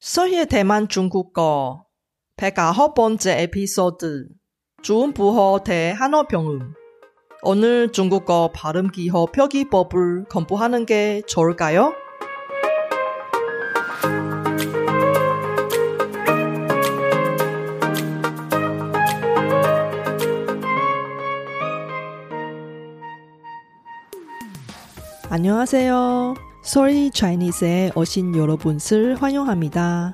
설희의 대만 중국어 109번째 에피소드 주음부호 대 한어병음. 오늘 중국어 발음기호 표기법을 공부하는 게 좋을까요? 안녕하세요. 설희 Chinese에 오신 여러분을 환영합니다.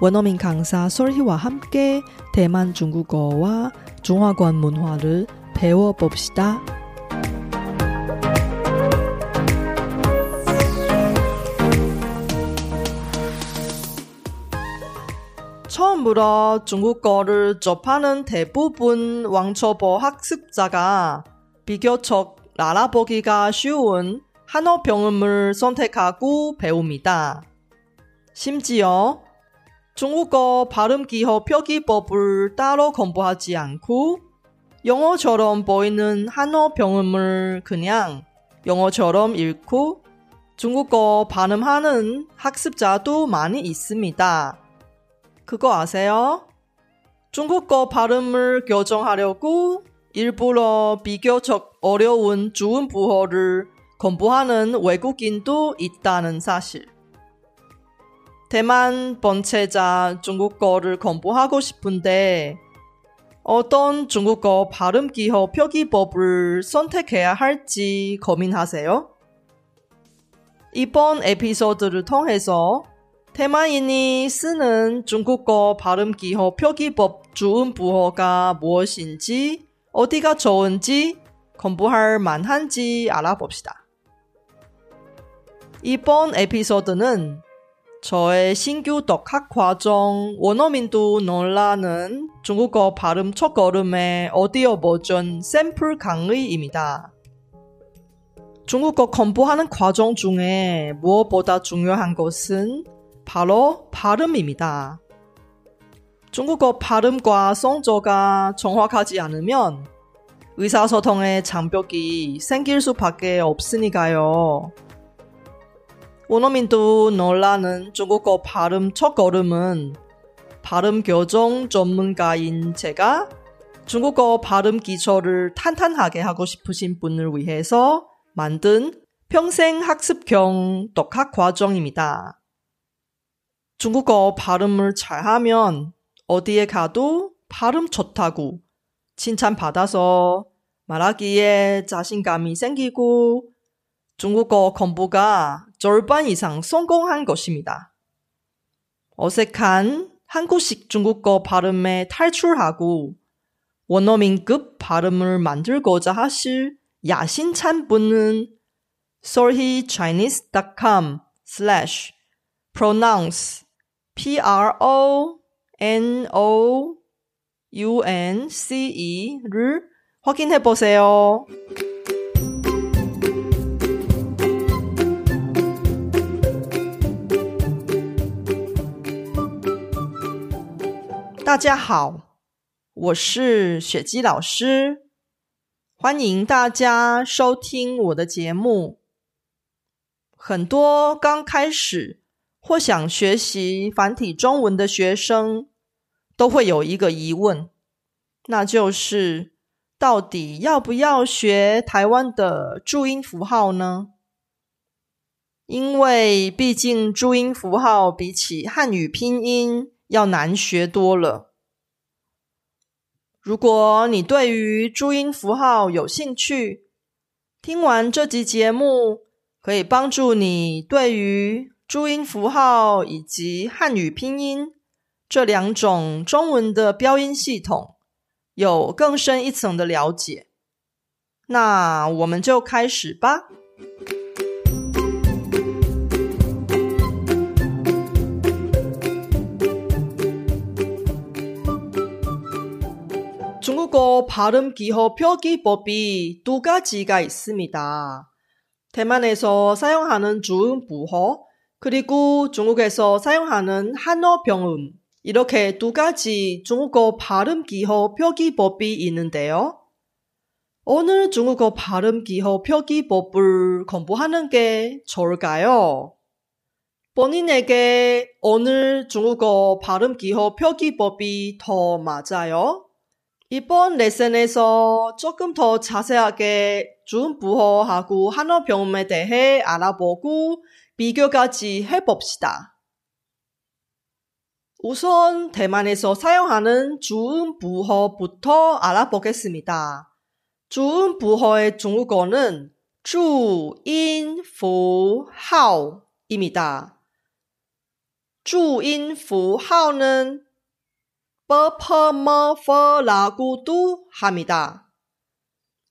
원어민 강사 설희와 함께 대만 중국어와 중화권 문화를 배워봅시다. 처음으로 중국어를 접하는 대부분 왕초보 학습자가 비교적 알아보기가 쉬운 한어병음을 선택하고 배웁니다. 심지어 중국어 발음기호 표기법을 따로 공부하지 않고 영어처럼 보이는 한어병음을 그냥 영어처럼 읽고 중국어 발음하는 학습자도 많이 있습니다. 그거 아세요? 중국어 발음을 교정하려고 일부러 비교적 어려운 주음부호를 공부하는 외국인도 있다는 사실. 대만 번체자 중국어를 공부하고 싶은데 어떤 중국어 발음기호 표기법을 선택해야 할지 고민하세요? 이번 에피소드를 통해서 대만인이 쓰는 중국어 발음기호 표기법 주음부호가 무엇인지, 어디가 좋은지, 공부할 만한지 알아봅시다. 이번 에피소드는 저의 신규 독학과정 원어민도 놀라는 중국어 발음 첫걸음의 오디오 버전 샘플 강의입니다. 중국어 공부하는 과정 중에 무엇보다 중요한 것은 바로 발음입니다. 중국어 발음과 성조가 정확하지 않으면 의사소통의 장벽이 생길 수밖에 없으니까요. 원어민도 놀라는 중국어 발음 첫걸음은 발음 교정 전문가인 제가 중국어 발음 기초를 탄탄하게 하고 싶으신 분을 위해서 만든 평생 학습형 독학 과정입니다. 중국어 발음을 잘하면 어디에 가도 발음 좋다고 칭찬받아서 말하기에 자신감이 생기고 중국어 공부가 절반 이상 성공한 것입니다. 어색한 한국식 중국어 발음에 탈출하고 원어민급 발음을 만들고자 하실 야심찬 분은 sulheechinese.com/pronounce pronounce를 확인해보세요.大家好,我是雪姬老师. 欢迎大家收听我的节目. 很多刚开始 或想学习繁体中文的学生都会有一个疑问，那就是到底要不要学台湾的注音符号呢？因为毕竟注音符号比起汉语拼音要难学多了。如果你对于注音符号有兴趣，听完这集节目可以帮助你对于注音符号以及汉语拼音这两种中文的标音系统有更深一层的了解。那我们就开始吧。중국어 발음 기호 표기법이 두 가지가 있습니다. 대만에서 사용하는 주음부호 그리고 중국에서 사용하는 한어병음, 이렇게 두 가지 중국어 발음기호 표기법이 있는데요. 오늘 중국어 발음기호 표기법을 공부하는 게 좋을까요? 본인에게 오늘 중국어 발음기호 표기법이 더 맞아요? 이번 레슨에서 조금 더 자세하게 주음부호하고 한어병음에 대해 알아보고 비교까지 해봅시다. 우선 대만에서 사용하는 주음부호부터 알아보겠습니다. 주음부호의 중국어는 주인부호입니다. 주인부호는 뻐퍼머퍼라고도 합니다.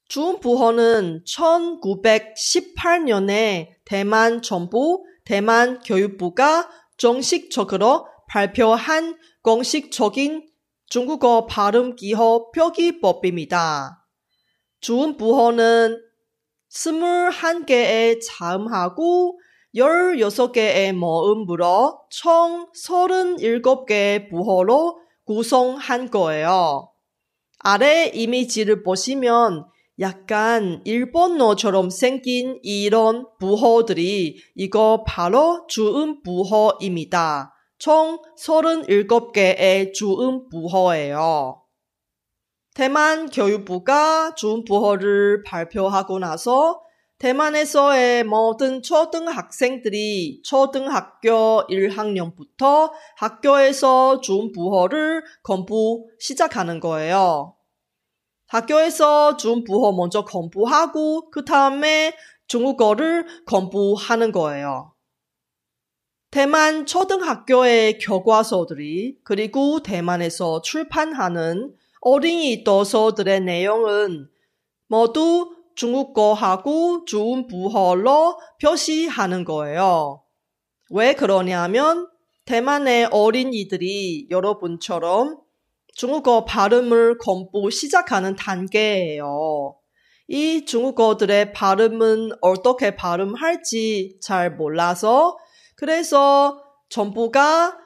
주음부호는 1918년에 대만 정부, 대만 교육부가 정식적으로 발표한 공식적인 중국어 발음기호 표기법입니다. 주음부호는 21개의 자음하고 16개의 모음으로 총 37개의 부호로 구성한 거예요. 아래 이미지를 보시면 약간 일본어처럼 생긴 이런 부호들이 이거 바로 주음부호입니다. 총 37개의 주음부호예요. 대만 교육부가 주음부호를 발표하고 나서 대만에서의 모든 초등학생들이 초등학교 1학년부터 학교에서 주음부호를 공부 시작하는 거예요. 학교에서 주음부호 먼저 공부하고 그 다음에 중국어를 공부하는 거예요. 대만 초등학교의 교과서들이 그리고 대만에서 출판하는 어린이 도서들의 내용은 모두 중국어하고 주음부호로 표시하는 거예요. 왜 그러냐면 대만의 어린이들이 여러분처럼 중국어 발음을 공부 시작하는 단계예요. 이 중국어들의 발음은 어떻게 발음할지 잘 몰라서 그래서 정부가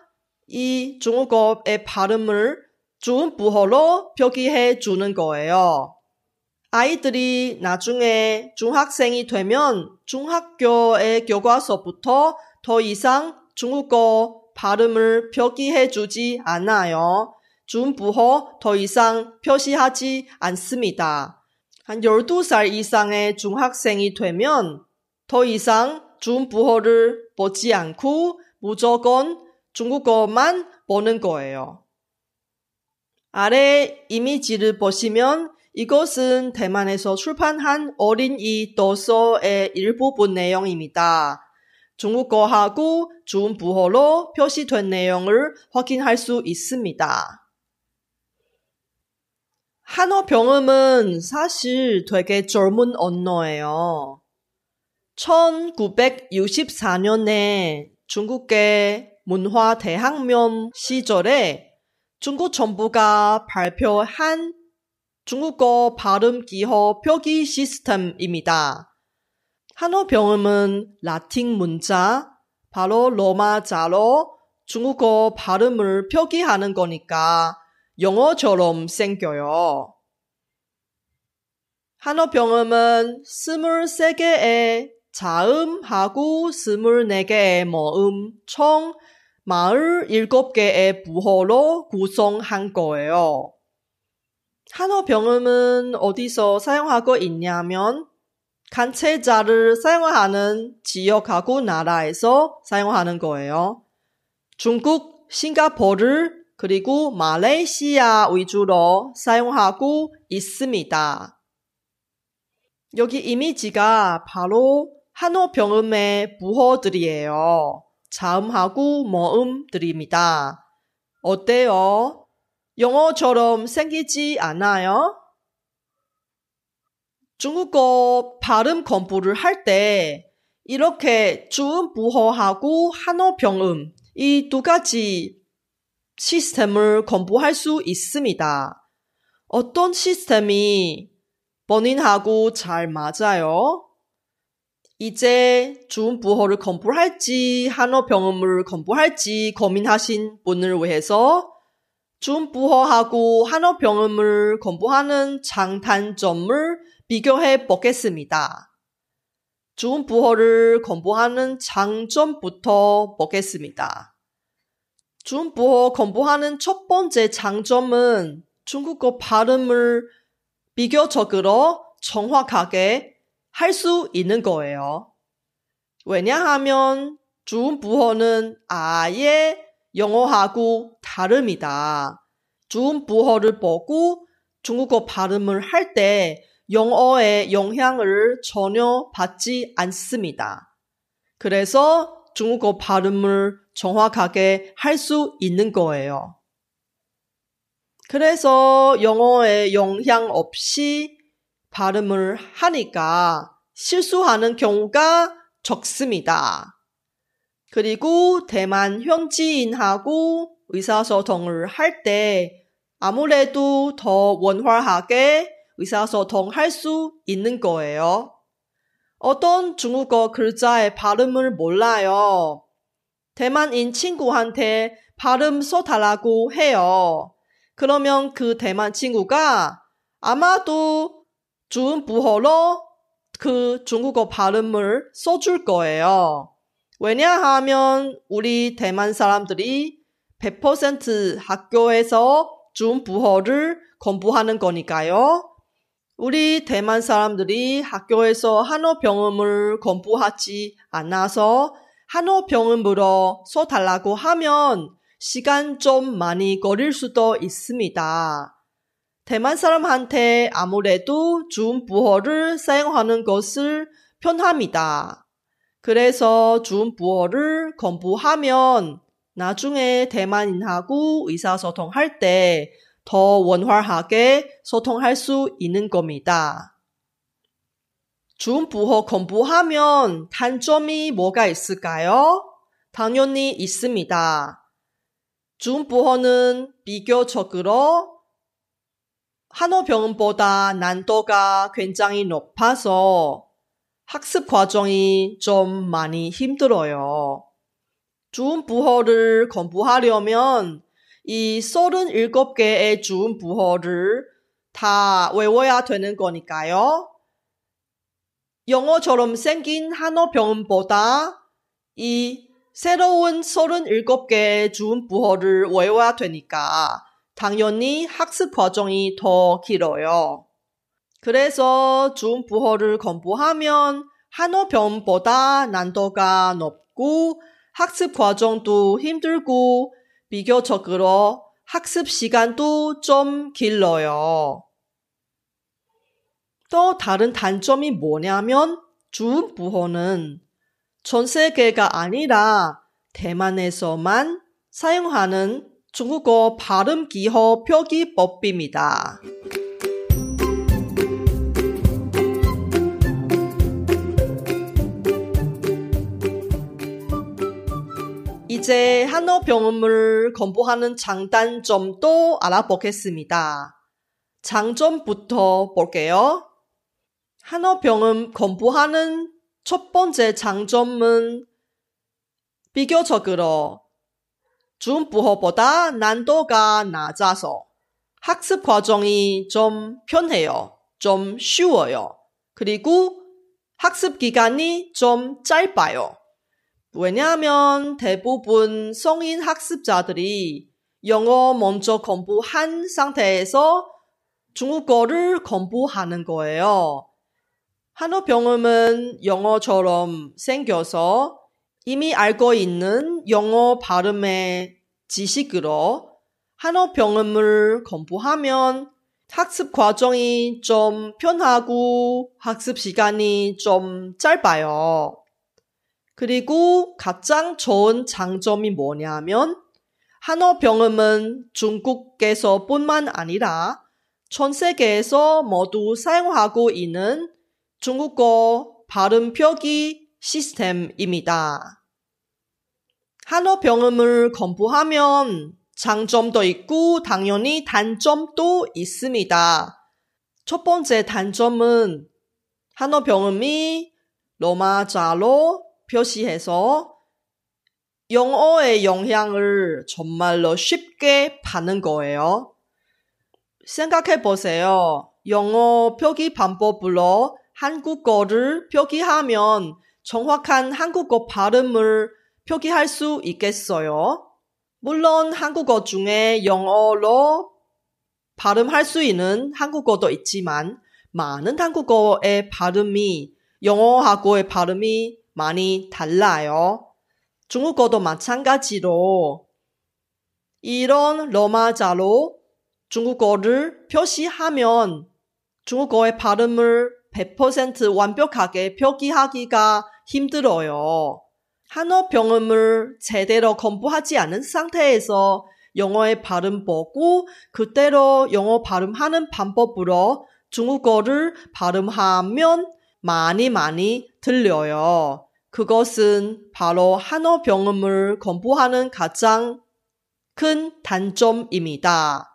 이 중국어의 발음을 주음부호로 표기해 주는 거예요. 아이들이 나중에 중학생이 되면 중학교의 교과서부터 더 이상 중국어 발음을 표기해 주지 않아요. 주음부호 더 이상 표시하지 않습니다. 한 12살 이상의 중학생이 되면 더 이상 주음부호를 보지 않고 무조건 중국어만 보는 거예요. 아래 이미지를 보시면 이것은 대만에서 출판한 어린이 도서의 일부분 내용입니다. 중국어하고 주음부호로 표시된 내용을 확인할 수 있습니다. 한어병음은 사실 되게 젊은 언어예요. 1964년에 중국의 문화대혁명 시절에 중국 정부가 발표한 중국어 발음기호 표기 시스템입니다. 한어병음은 라틴 문자, 바로 로마자로 중국어 발음을 표기하는 거니까 영어처럼 생겨요. 한어병음은 23개의 자음하고 24개의 모음, 총 47개의 부호로 구성한 거예요. 한어병음은 어디서 사용하고 있냐면 간체자를 사용하는 지역하고 나라에서 사용하는 거예요. 중국, 싱가포르 그리고 말레이시아 위주로 사용하고 있습니다. 여기 이미지가 바로 한어병음의 부호들이에요. 자음하고 모음들입니다. 어때요? 영어처럼 생기지 않아요? 중국어 발음 공부를 할 때 이렇게 주음부호하고 한어병음 이 두 가지 시스템을 공부할 수 있습니다. 어떤 시스템이 본인하고 잘 맞아요? 이제 주음부호를 공부할지 한어병음을 공부할지 고민하신 분을 위해서 주음부호하고 한어병음을 공부하는 장단점을 비교해 보겠습니다. 주음부호를 공부하는 장점부터 보겠습니다. 주음부호 공부하는 첫 번째 장점은 중국어 발음을 비교적으로 정확하게 할 수 있는 거예요. 왜냐하면 주음부호는 아예 영어하고 다릅니다. 주음부호를 보고 중국어 발음을 할 때 영어의 영향을 전혀 받지 않습니다. 그래서 중국어 발음을 정확하게 할 수 있는 거예요. 그래서 영어의 영향 없이 발음을 하니까 실수하는 경우가 적습니다. 그리고 대만 현지인하고 의사소통을 할 때 아무래도 더 원활하게 의사소통할 수 있는 거예요. 어떤 중국어 글자의 발음을 몰라요. 대만인 친구한테 발음 써달라고 해요. 그러면 그 대만 친구가 아마도 주음부호로 그 중국어 발음을 써줄 거예요. 왜냐하면 우리 대만 사람들이 100% 학교에서 주음부호를 공부하는 거니까요. 우리 대만 사람들이 학교에서 한어병음을 공부하지 않아서 한어병음으로 써달라고 하면 시간 좀 많이 걸릴 수도 있습니다. 대만 사람한테 아무래도 주음부호를 사용하는 것을 편합니다. 그래서 주음부호를 공부하면 나중에 대만인하고 의사소통할 때 더 원활하게 소통할 수 있는 겁니다. 주음부호 공부하면 단점이 뭐가 있을까요? 당연히 있습니다. 주음부호는 비교적으로 한어병음보다 난도가 굉장히 높아서 학습 과정이 좀 많이 힘들어요. 주음부호를 공부하려면 이 37개의 주음부호를 다 외워야 되는 거니까요. 영어처럼 생긴 한어병음보다 이 새로운 37개의 주음부호를 외워야 되니까 당연히 학습 과정이 더 길어요. 그래서 주음부호를 공부하면 한어병음보다 난도가 높고 학습 과정도 힘들고 비교적으로 학습 시간도 좀 길어요. 또 다른 단점이 뭐냐면 주음부호는 전 세계가 아니라 대만에서만 사용하는 중국어 발음 기호 표기법입니다. 이제 한어병음을 공부하는 장단점도 알아보겠습니다. 장점부터 볼게요. 한어병음 공부하는 첫 번째 장점은 비교적으로 주음부호보다 난도가 낮아서 학습 과정이 좀 편해요. 좀 쉬워요. 그리고 학습 기간이 좀 짧아요. 왜냐하면 대부분 성인 학습자들이 영어 먼저 공부한 상태에서 중국어를 공부하는 거예요. 한어병음은 영어처럼 생겨서 이미 알고 있는 영어 발음의 지식으로 한어병음을 공부하면 학습 과정이 좀 편하고 학습 시간이 좀 짧아요. 그리고 가장 좋은 장점이 뭐냐면 한어병음은 중국에서뿐만 아니라 전 세계에서 모두 사용하고 있는 중국어 발음 표기 시스템입니다. 한어병음을 공부하면 장점도 있고 당연히 단점도 있습니다. 첫 번째 단점은 한어병음이 로마자로 표시해서 영어의 영향을 정말로 쉽게 받는 거예요. 생각해 보세요. 영어 표기 방법으로 한국어를 표기하면 정확한 한국어 발음을 표기할 수 있겠어요? 물론 한국어 중에 영어로 발음할 수 있는 한국어도 있지만 많은 한국어의 발음이 영어하고의 발음이 많이 달라요. 중국어도 마찬가지로 이런 로마자로 중국어를 표시하면 중국어의 발음을 100% 완벽하게 표기하기가 힘들어요. 한어 병음을 제대로 공부하지 않은 상태에서 영어의 발음 보고 그대로 영어 발음하는 방법으로 중국어를 발음하면 많이 들려요. 그것은 바로 한어 병음을 공부하는 가장 큰 단점입니다.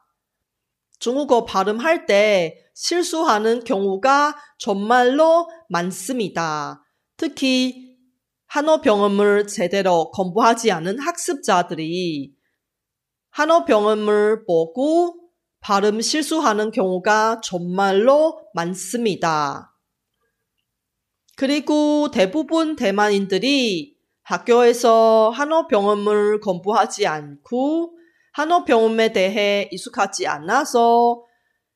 중국어 발음할 때 실수하는 경우가 정말로 많습니다. 특히 한어 병음을 제대로 공부하지 않은 학습자들이 한어 병음을 보고 발음 실수하는 경우가 정말로 많습니다. 그리고 대부분 대만인들이 학교에서 한어 병음을 공부하지 않고 한어 병음에 대해 익숙하지 않아서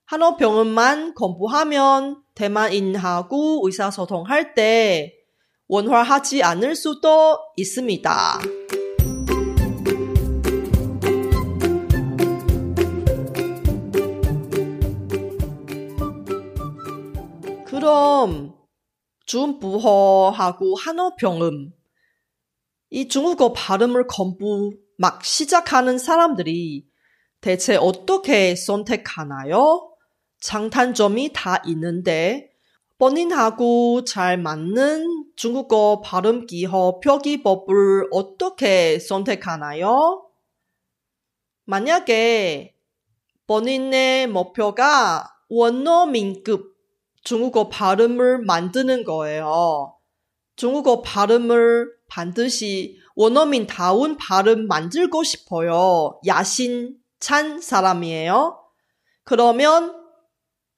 한어 병음만 공부하면 대만인하고 의사소통할 때 원활하지 않을 수도 있습니다. 그럼 주음부호하고 한어 병음 이 중국어 발음을 공부 막 시작하는 사람들이 대체 어떻게 선택하나요? 장단점이 다 있는데 본인하고 잘 맞는 중국어 발음 기호 표기법을 어떻게 선택하나요? 만약에 본인의 목표가 원어민급 중국어 발음을 만드는 거예요. 중국어 발음을 반드시 원어민다운 발음 만들고 싶어요. 야심 찬 사람이에요. 그러면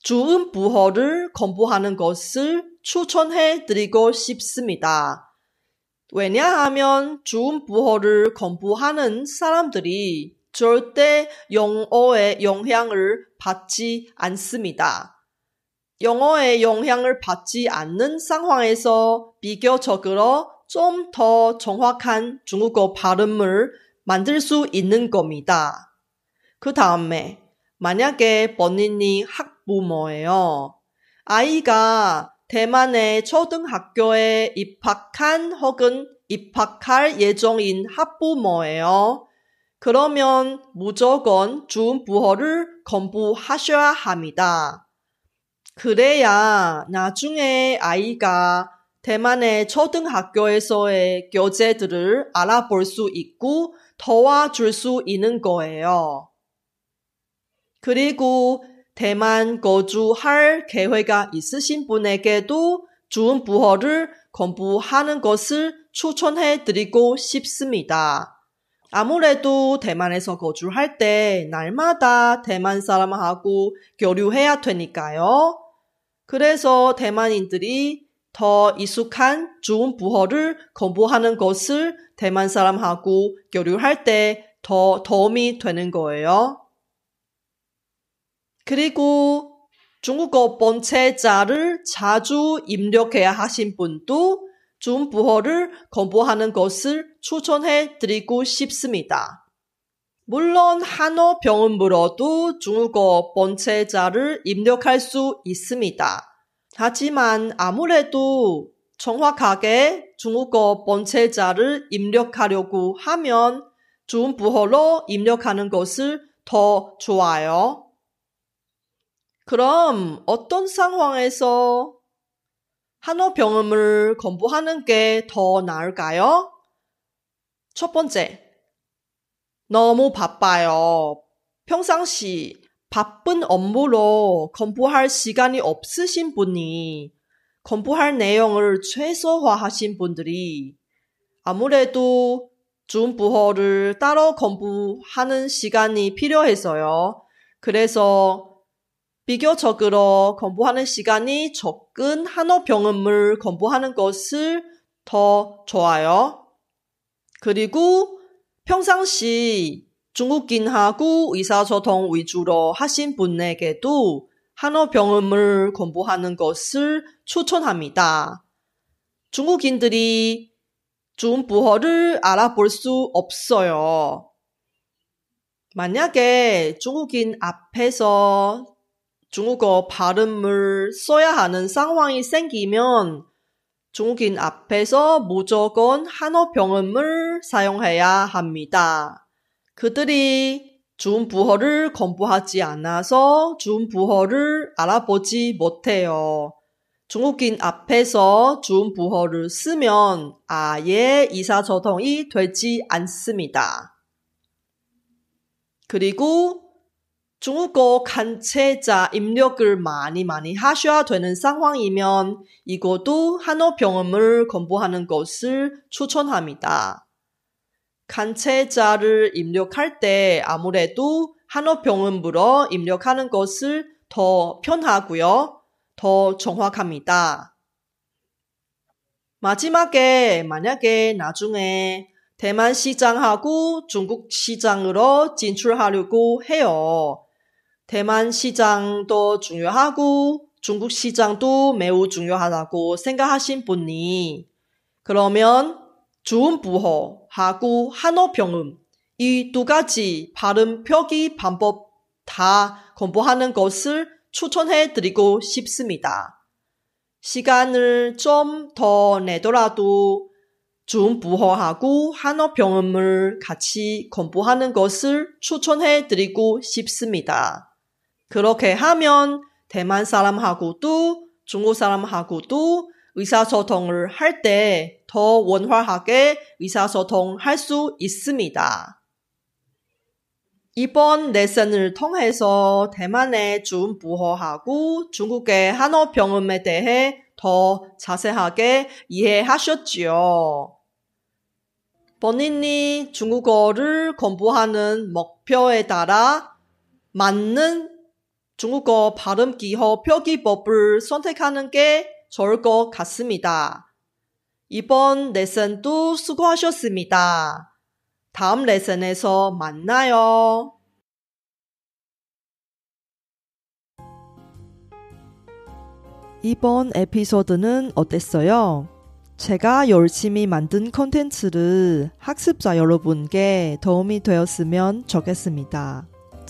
주음부호를 공부하는 것을 추천해 드리고 싶습니다. 왜냐하면 주음부호를 공부하는 사람들이 절대 영어의 영향을 받지 않습니다. 영어의 영향을 받지 않는 상황에서 비교적으로 좀 더 정확한 중국어 발음을 만들 수 있는 겁니다. 그 다음에 만약에 본인이 학부모예요. 아이가 대만의 초등학교에 입학한 혹은 입학할 예정인 학부모예요. 그러면 무조건 주음부호를 공부하셔야 합니다. 그래야 나중에 아이가 대만의 초등학교에서의 교재들을 알아볼 수 있고 도와줄 수 있는 거예요. 그리고 대만 거주할 계획이 있으신 분에게도 주음부호를 공부하는 것을 추천해 드리고 싶습니다. 아무래도 대만에서 거주할 때 날마다 대만 사람하고 교류해야 되니까요. 그래서 대만인들이 더 익숙한 주음부호를 공부하는 것을 대만 사람하고 교류할 때 더 도움이 되는 거예요. 그리고 중국어 번째자를 자주 입력해야 하신 분도 주음부호를 공부하는 것을 추천해 드리고 싶습니다. 물론 한어 병음으로도 중국어 번째자를 입력할 수 있습니다. 하지만 아무래도 정확하게 중국어 번째자를 입력하려고 하면 주음부호로 입력하는 것을 더 좋아요. 그럼 어떤 상황에서 한어 병음을 공부하는 게 더 나을까요? 첫 번째, 너무 바빠요. 평상시 바쁜 업무로 공부할 시간이 없으신 분이 공부할 내용을 최소화하신 분들이 아무래도 주음부호를 따로 공부하는 시간이 필요해서요. 그래서 비교적으로 공부하는 시간이 적은 한어 병음을 공부하는 것을 더 좋아요. 그리고 평상시 중국인하고 의사소통 위주로 하신 분에게도 한어 병음을 공부하는 것을 추천합니다. 중국인들이 주음부호를 알아볼 수 없어요. 만약에 중국인 앞에서 중국어 발음을 써야 하는 상황이 생기면 중국인 앞에서 무조건 한어 병음을 사용해야 합니다. 그들이 주음부호를 공부하지 않아서 주음부호를 알아보지 못해요. 중국인 앞에서 주음부호를 쓰면 아예 의사소통이 되지 않습니다. 그리고 중국어 간체자 입력을 많이 하셔야 되는 상황이면 이것도 한어 병음을 공부하는 것을 추천합니다. 간체자를 입력할 때 아무래도 한어 병음으로 입력하는 것을 더 편하고요. 더 정확합니다. 마지막에 만약에 나중에 대만 시장하고 중국 시장으로 진출하려고 해요. 대만 시장도 중요하고 중국 시장도 매우 중요하다고 생각하신 분이 그러면 주음부호하고 한어병음 이 두 가지 발음 표기 방법 다 공부하는 것을 추천해 드리고 싶습니다. 시간을 좀 더 내더라도 주음부호하고 한어병음을 같이 공부하는 것을 추천해 드리고 싶습니다. 그렇게 하면 대만 사람하고도 중국 사람하고도 의사소통을 할 때 더 원활하게 의사소통할 수 있습니다. 이번 레슨을 통해서 대만의 주음부호하고 중국의 한어 병음에 대해 더 자세하게 이해하셨지요. 본인이 중국어를 공부하는 목표에 따라 맞는 중국어 발음 기호 표기법을 선택하는 게 좋을 것 같습니다. 이번 레슨도 수고하셨습니다. 다음 레슨에서 만나요. 이번 에피소드는 어땠어요? 제가 열심히 만든 콘텐츠를 학습자 여러분께 도움이 되었으면 좋겠습니다.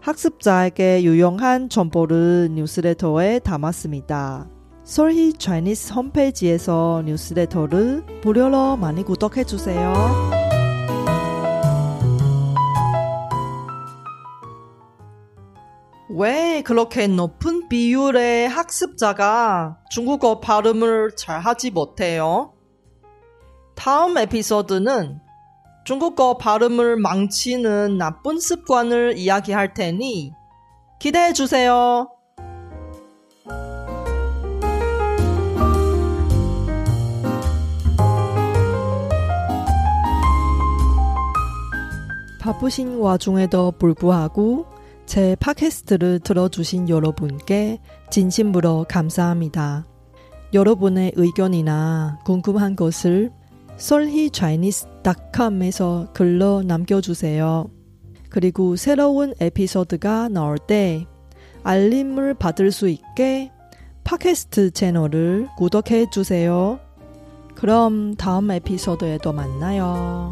학습자에게 유용한 정보를 뉴스레터에 담았습니다. 설희 Chinese 홈페이지에서 뉴스레터를 무료로 많이 구독해주세요. 왜 그렇게 높은 비율의 학습자가 중국어 발음을 잘하지 못해요? 다음 에피소드는 중국어 발음을 망치는 나쁜 습관을 이야기할 테니 기대해주세요. 바쁘신 와중에도 불구하고 제 팟캐스트를 들어주신 여러분께 진심으로 감사합니다. 여러분의 의견이나 궁금한 것을 sulheechinese.com에서 글로 남겨주세요. 그리고 새로운 에피소드가 나올 때 알림을 받을 수 있게 팟캐스트 채널을 구독해주세요. 그럼 다음 에피소드에도 만나요.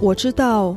我知道